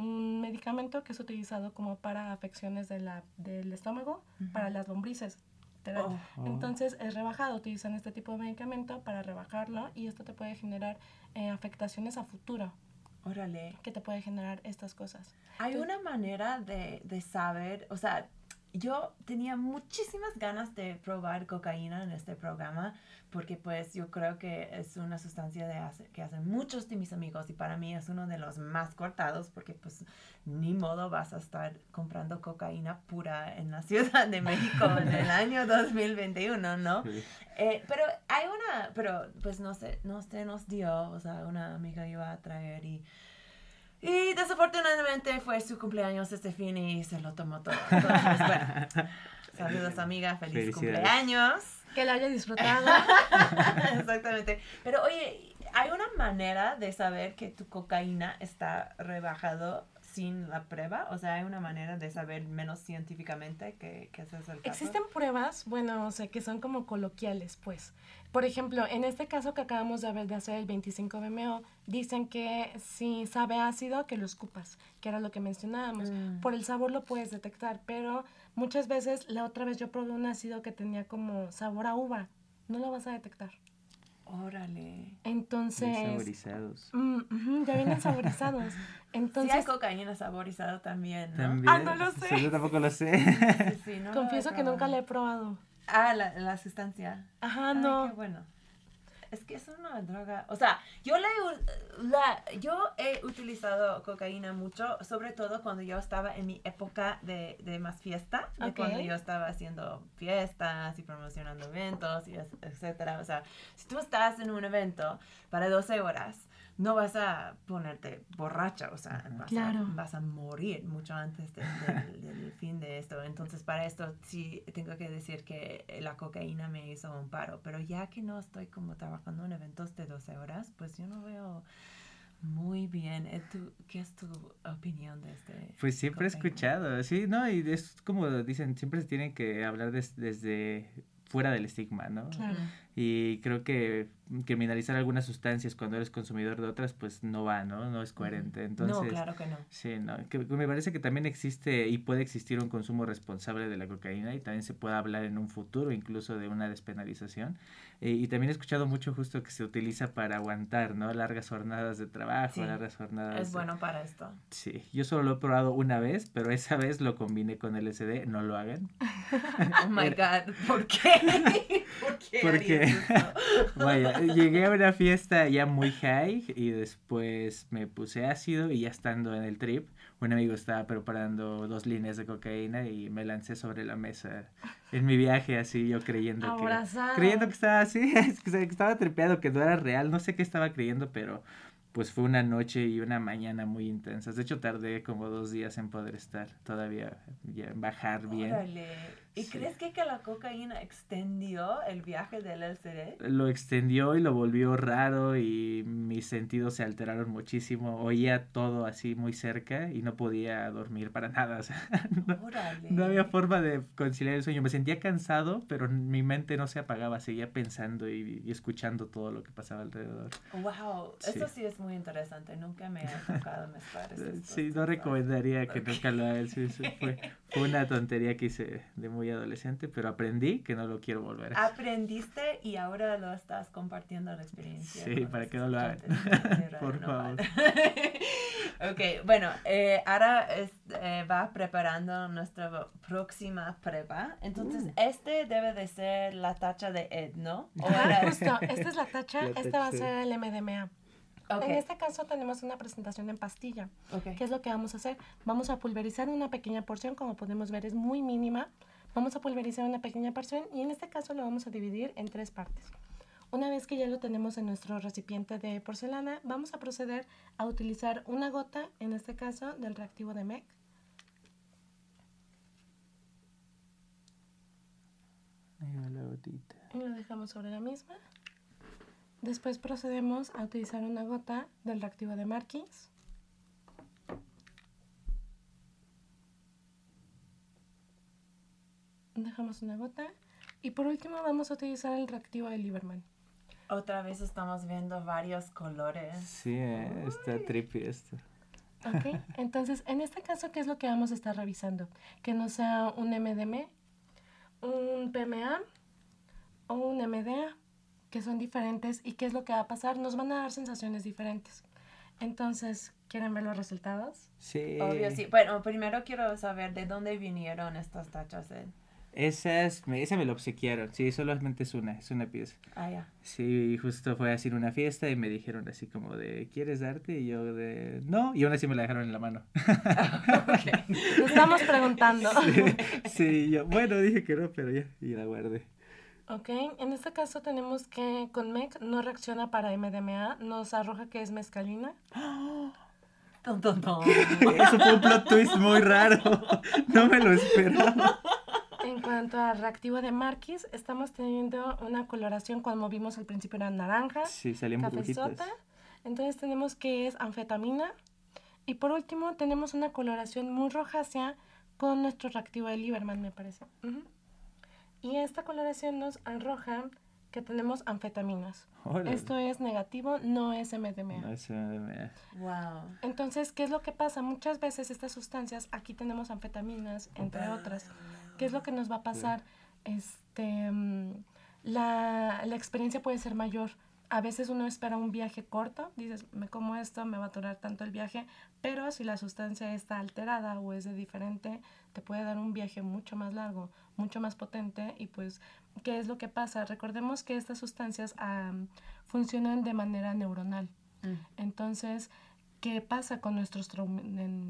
medicamento que es utilizado como para afecciones del estómago, uh-huh, para las lombrices. Oh. Entonces es rebajado, utilizan este tipo de medicamento para rebajarlo y esto te puede generar afectaciones a futuro. Órale. Que te puede generar estas cosas. ¿Hay una manera de saber? O sea, yo tenía muchísimas ganas de probar cocaína en este programa porque pues yo creo que es una sustancia que hacen muchos de mis amigos y para mí es uno de los más cortados porque pues ni modo vas a estar comprando cocaína pura en la Ciudad de México en el año 2021, ¿no? Sí. Pero pues no se nos dio, o sea, una amiga iba a traer y desafortunadamente fue su cumpleaños este fin y se lo tomó todo. Entonces, bueno, saludos amiga, feliz cumpleaños. Que la haya disfrutado. Exactamente. Pero oye, ¿hay una manera de saber que tu cocaína está rebajado sin la prueba? O sea, ¿hay una manera de saber menos científicamente que ese es el caso? Existen pruebas, bueno, o sea, que son como coloquiales, pues. Por ejemplo, en este caso que acabamos de hacer el 25BMO, dicen que si sabe ácido, que lo escupas, que era lo que mencionábamos. Por el sabor lo puedes detectar, pero muchas veces, la otra vez yo probé un ácido que tenía como sabor a uva. No lo vas a detectar. Órale. Entonces. Bien saborizados. Ya vienen saborizados. Entonces, sí hay cocaína saborizada también, ¿no? ¿También? Ah, no lo sé. Sí, yo tampoco lo sé. Sí, no confieso que nunca la he probado. Ah, la sustancia. Ajá, ay, no. Qué bueno. Es que es una droga. O sea, yo he utilizado cocaína mucho, sobre todo cuando yo estaba en mi época de más fiesta, de cuando yo estaba haciendo fiestas y promocionando eventos, y etcétera. O sea, si tú estás en un evento para 12 horas, no vas a ponerte borracha, o sea, vas a morir mucho antes del fin de esto. Entonces, para esto sí tengo que decir que la cocaína me hizo un paro, pero ya que no estoy como trabajando en eventos de 12 horas, pues yo no veo muy bien. ¿Qué es tu opinión de este? Pues siempre he escuchado, sí, no, y es como dicen, siempre se tiene que hablar desde fuera del estigma, ¿no? Claro. Y creo que criminalizar algunas sustancias cuando eres consumidor de otras, pues no va, ¿no? No es coherente. Entonces, no, claro que no. Sí, no. Que me parece que también existe y puede existir un consumo responsable de la cocaína y también se puede hablar en un futuro incluso de una despenalización. Y también he escuchado mucho justo que se utiliza para aguantar, ¿no? Largas jornadas de trabajo, sí, largas jornadas... Es bueno para esto. Sí. Yo solo lo he probado una vez, pero esa vez lo combiné con LSD. No lo hagan. Oh my God. ¿Por qué? ¿Por qué? Porque... Vaya, llegué a una fiesta ya muy high y después me puse ácido y ya estando en el trip, un amigo estaba preparando 2 líneas de cocaína y me lancé sobre la mesa en mi viaje así, yo creyendo que estaba así, que estaba tripeado, que no era real, no sé qué estaba creyendo, pero pues fue una noche y una mañana muy intensas. De hecho, tardé como 2 días en poder estar todavía, ya, bajar bien. Órale. ¿Y sí. crees que la cocaína extendió el viaje del LSD? Lo extendió y lo volvió raro y mis sentidos se alteraron muchísimo. Oía todo así muy cerca y no podía dormir para nada. O sea, no había forma de conciliar el sueño. Me sentía cansado, pero mi mente no se apagaba. Seguía pensando y escuchando todo lo que pasaba alrededor. ¡Wow! Sí. Eso sí es muy interesante. Nunca me ha tocado mezclar eso. Sí, no recomendaría que nunca lo hagas. Fue una tontería que hice de muy adolescente, pero aprendí que no lo quiero volver a hacer. Aprendiste y ahora lo estás compartiendo la experiencia. Sí, para que no lo hagan. Por favor. Ok, bueno, Ara va preparando nuestra próxima prueba. Entonces, este debe de ser la tacha de Ed, ¿no? Justo, esta es la tacha, esta va a ser el MDMA. Okay. En este caso tenemos una presentación en pastilla. Okay. ¿Qué es lo que vamos a hacer? Vamos a pulverizar una pequeña porción, como podemos ver es muy mínima. Vamos a pulverizar una pequeña porción y en este caso lo vamos a dividir en 3 partes. Una vez que ya lo tenemos en nuestro recipiente de porcelana, vamos a proceder a utilizar una gota, en este caso del reactivo de MEC. Ahí va la gotita. Y lo dejamos sobre la misma. Después procedemos a utilizar una gota del reactivo de Marquis. Dejamos una gota. Y por último vamos a utilizar el reactivo de Lieberman. Otra vez estamos viendo varios colores. Sí, está trippy esto. Ok, entonces en este caso, ¿qué es lo que vamos a estar revisando? Que no sea un MDMA, un PMA o un MDA, que son diferentes, y qué es lo que va a pasar, nos van a dar sensaciones diferentes. Entonces, ¿quieren ver los resultados? Sí. Obvio, sí. Bueno, primero quiero saber de dónde vinieron estas tachas, Ed. Esa me la obsequiaron, sí, solamente es una pieza. Ah, ya. Sí, justo fue así en una fiesta y me dijeron así como de, ¿quieres darte? Y yo de, no, y aún así me la dejaron en la mano. Okay. Nos estamos preguntando. Sí, yo, bueno, dije que no, pero ya, y la guardé. Ok, en este caso tenemos que con MEC no reacciona para MDMA, nos arroja que es mezcalina. ¡Ton, ton, ton! Eso fue un plot twist muy raro, no me lo esperaba. En cuanto al reactivo de Marquis, estamos teniendo una coloración, como vimos al principio era naranja, sí, salían cafezota, burbujitas. Entonces tenemos que es anfetamina, y por último tenemos una coloración muy rojácea con nuestro reactivo de Lieberman, me parece. Uh-huh. Y esta coloración nos arroja que tenemos anfetaminas. Órale. Esto es negativo, no es MDMA. No es MDMA. Wow. Entonces, ¿qué es lo que pasa? Muchas veces estas sustancias, aquí tenemos anfetaminas, entre otras. ¿Qué es lo que nos va a pasar? Sí. La experiencia puede ser mayor. A veces uno espera un viaje corto, dices, me como esto, me va a durar tanto el viaje, pero si la sustancia está alterada o es de diferente, te puede dar un viaje mucho más largo, mucho más potente, y pues, ¿qué es lo que pasa? Recordemos que estas sustancias funcionan de manera neuronal. Mm. Entonces, ¿qué pasa con nuestros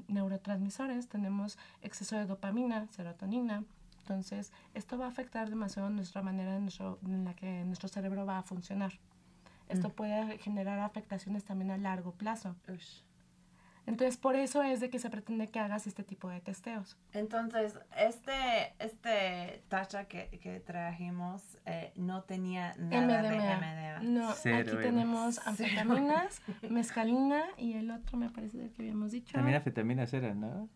neurotransmisores? Tenemos exceso de dopamina, serotonina. Entonces, esto va a afectar demasiado nuestra manera en la que nuestro cerebro va a funcionar. Esto puede generar afectaciones también a largo plazo. Entonces, por eso es de que se pretende que hagas este tipo de testeos. Entonces, este tacha que trajimos no tenía nada MDMA. De MDMA. No, cero, aquí tenemos anfetaminas, mezcalina y el otro me parece del que habíamos dicho. También anfetaminas eran, ¿no?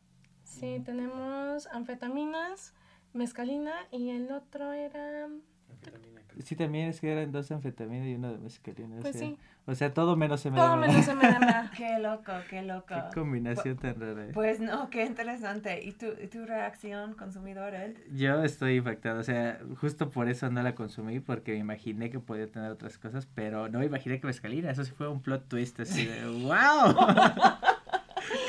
Sí, tenemos anfetaminas, mezcalina y el otro era... Sí, también es que eran 2 anfetaminas y 1 de mezcalina. Pues o sea, sí. O sea, todo menos MDMA. Todo menos MDMA. Qué loco. Qué combinación tan rara. Pues no, qué interesante. ¿Y tu reacción, consumidor, Ed? Yo estoy impactado. O sea, justo por eso no la consumí, porque me imaginé que podía tener otras cosas, pero no me imaginé que mezcalina. Eso sí fue un plot twist así de ¡wow!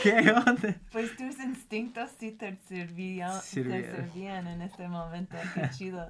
¿Qué onda? Pues tus instintos sí te servían en este momento. Qué chido.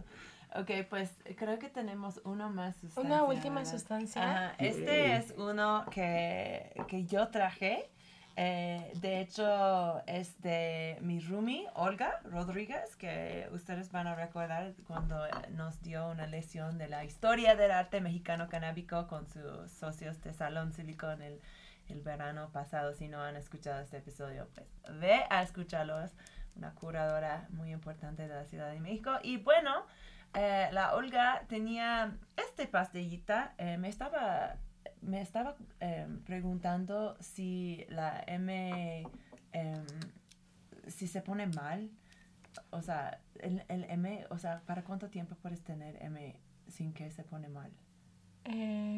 Ok, pues creo que tenemos uno más sustancia. Una última, ¿verdad? Sustancia. Ajá, este es uno que yo traje. De hecho, es de mi roomie, Olga Rodríguez, que ustedes van a recordar cuando nos dio una lección de la historia del arte mexicano canábico con sus socios de Salón Silicón el verano pasado. Si no han escuchado este episodio, pues ve a escucharlos. una curadora muy importante de la Ciudad de México. Y bueno, la Olga tenía este pastillita. Me estaba preguntando si la M, si se pone mal. O sea, el M, o sea, ¿para cuánto tiempo puedes tener M sin que se pone mal?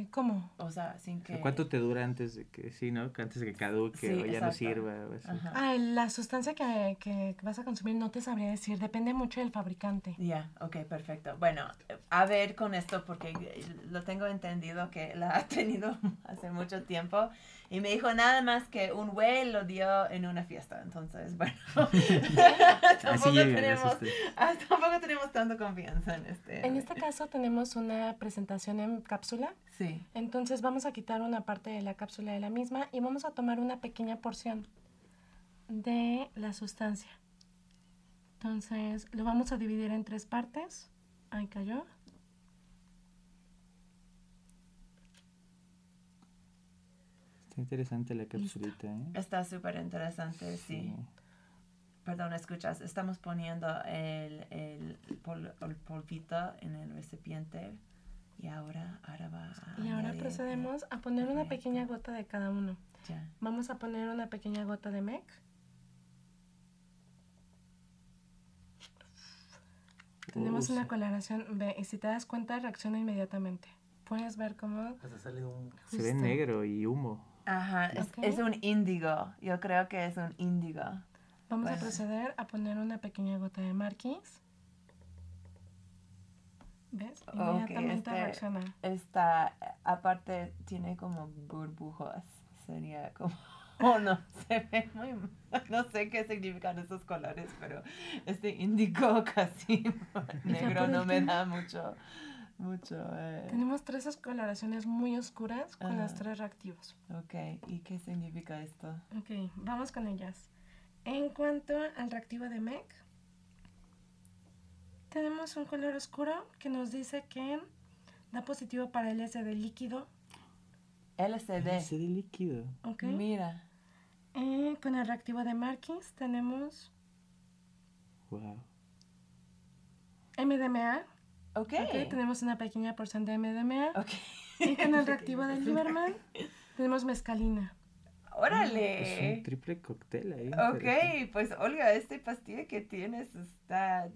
¿Cómo? O sea, sin que... ¿Cuánto te dura antes de que, sí, no? Antes de que caduque, sí, o ya exacto, no sirva. O así. Ah, la sustancia que vas a consumir no te sabría decir, depende mucho del fabricante. Ya, ok, perfecto. Bueno, a ver con esto, porque lo tengo entendido que la ha tenido hace mucho tiempo y me dijo nada más que un güey lo dio en una fiesta, entonces, bueno, tampoco tenemos tanta confianza en este. En este caso tenemos una presentación en cápsula. Sí. Entonces vamos a quitar una parte de la cápsula de la misma y vamos a tomar una pequeña porción de la sustancia. Entonces lo vamos a dividir en tres partes. Ahí cayó. Está interesante la capsulita, ¿eh? Está súper interesante, sí. Perdón, escuchas, estamos poniendo el polvito en el recipiente. Y ahora va a... Y ahora procedemos a poner una pequeña gota de cada uno. Ya. Vamos a poner una pequeña gota de MEC. Tenemos una coloración B y si te das cuenta reacciona inmediatamente. Puedes ver cómo... Pues sale un... Se ve negro y humo. Ajá, okay. Es un índigo. Yo creo que es un índigo. Vamos a proceder a poner una pequeña gota de Marquis. ¿Ves? Inmediatamente okay, reacciona. Esta, aparte, tiene como burbujas. Sería como... Oh, no, se ve muy... No sé qué significan esos colores, pero este índigo casi negro no me da mucho... Tenemos tres coloraciones muy oscuras con los tres reactivos. Ok, ¿y qué significa esto? Ok, vamos con ellas. En cuanto al reactivo de MEC... Tenemos un color oscuro que nos dice que da positivo para LSD líquido. LSD líquido. Ok. Mira. Con el reactivo de Marquis tenemos... Wow. MDMA. Ok. Tenemos una pequeña porción de MDMA. Ok. Y con el reactivo de Lieberman tenemos mescalina. ¡Órale! Es un triple cóctel ahí. Ok, pues Olga, este pastilla que tienes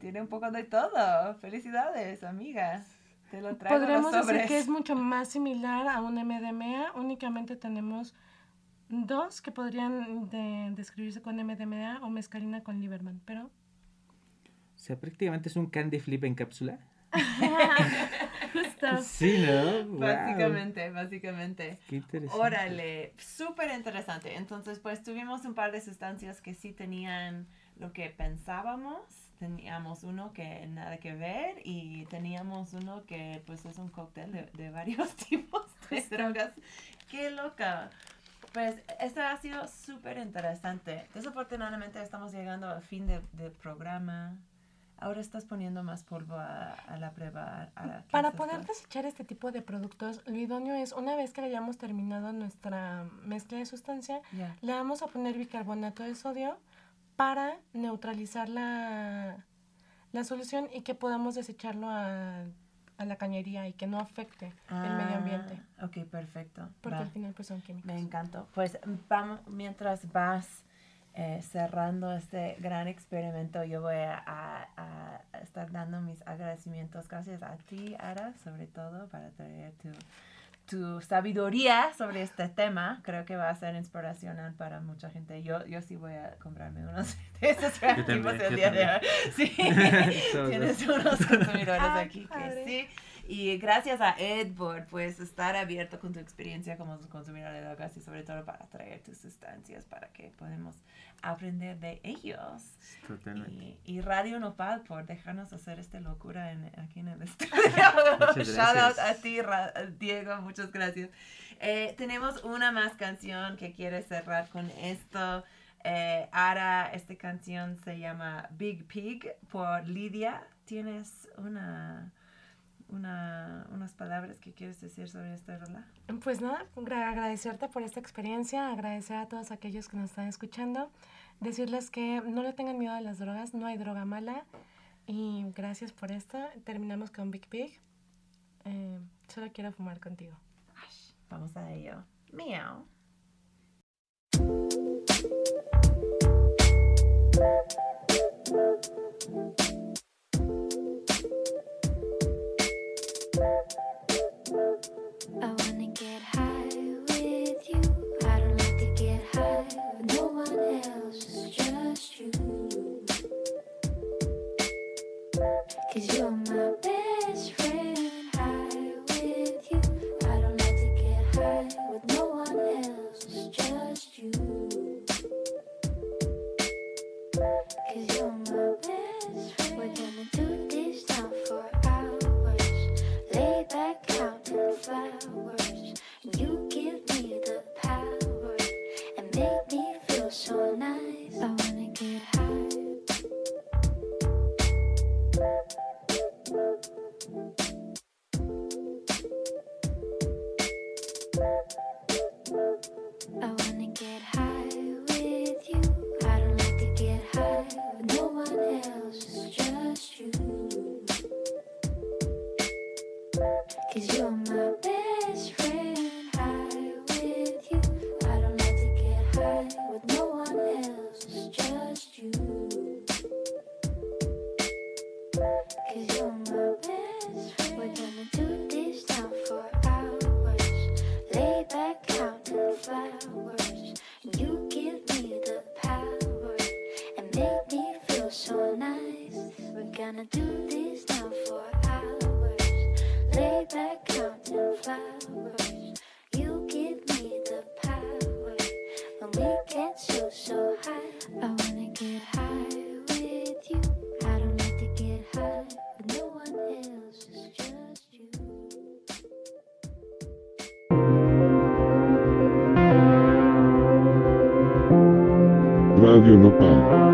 tiene un poco de todo. ¡Felicidades, amiga! Te lo traigo. Podríamos decir que es mucho más similar a un MDMA. Únicamente tenemos dos que podrían describirse con MDMA o mescalina con Lieberman, pero... O sea, prácticamente es un candy flip en cápsula. Sí, ¿no? Wow. Básicamente. Qué interesante. Órale, súper interesante. Entonces, pues, tuvimos un par de sustancias que sí tenían lo que pensábamos. Teníamos uno que nada que ver y teníamos uno que, pues, es un cóctel de varios tipos de drogas. ¡Qué loca! Pues, esto ha sido súper interesante. Desafortunadamente, estamos llegando al fin del programa. Ahora estás poniendo más polvo a la prueba. Para poder desechar este tipo de productos, lo idóneo es, una vez que hayamos terminado nuestra mezcla de sustancia, le vamos a poner bicarbonato de sodio para neutralizar la solución y que podamos desecharlo a la cañería y que no afecte el medio ambiente. Ok, perfecto. Porque al final pues son químicos. Me encantó. Pues vamos, mientras vas... cerrando este gran experimento, yo voy a estar dando mis agradecimientos. Gracias a ti, Ara, sobre todo, para traer tu sabiduría sobre este tema. Creo que va a ser inspiracional para mucha gente. Yo sí voy a comprarme unos de estos reactivos el día de hoy. Sí, tienes unos consumidores aquí que sí. Y gracias a Ed por, pues, estar abierto con tu experiencia como consumidor de drogas y sobre todo para traer tus sustancias para que podamos aprender de ellos. Totalmente. Y Radio Nopal por dejarnos hacer esta locura aquí en el estudio. Shout out a ti, Diego, muchas gracias. Tenemos una más canción que quiere cerrar con esto. Ara, esta canción se llama Big Pig por Lidia. Tienes unas palabras que quieres decir sobre esta rola. Pues nada, agradecerte por esta experiencia, agradecer a todos aquellos que nos están escuchando decirles que no le tengan miedo a las drogas, no hay droga mala. Y gracias por esta. Terminamos con Big Pig. Solo quiero fumar contigo. Ash, vamos a ello. Miau. I wanna get high with you. I don't like to get high with no one else, it's just you. 'Cause you're my best friend. High with you. I don't like to get high with no one else, it's just you. 'Cause you're my best friend. We're gonna do this now for hours. Lay back counting flowers. And you give me the power. And make me feel so nice. I wanna get high. I wanna get high with you. I don't like to get high with no one else, it's just you. 'Cause you're my best friend. High with you. I don't like to get high with no one else, it's just you. 'Cause you're my best friend. We're gonna do this now for hours. Lay back counting flowers. And you give me the power. And make me feel so nice. We're gonna do this now for hours. Lay back counting flowers. You give me the power. When we get so, so high. I wanna get high with you. I don't like to get high with no one else, it's just you. Radio Nopal.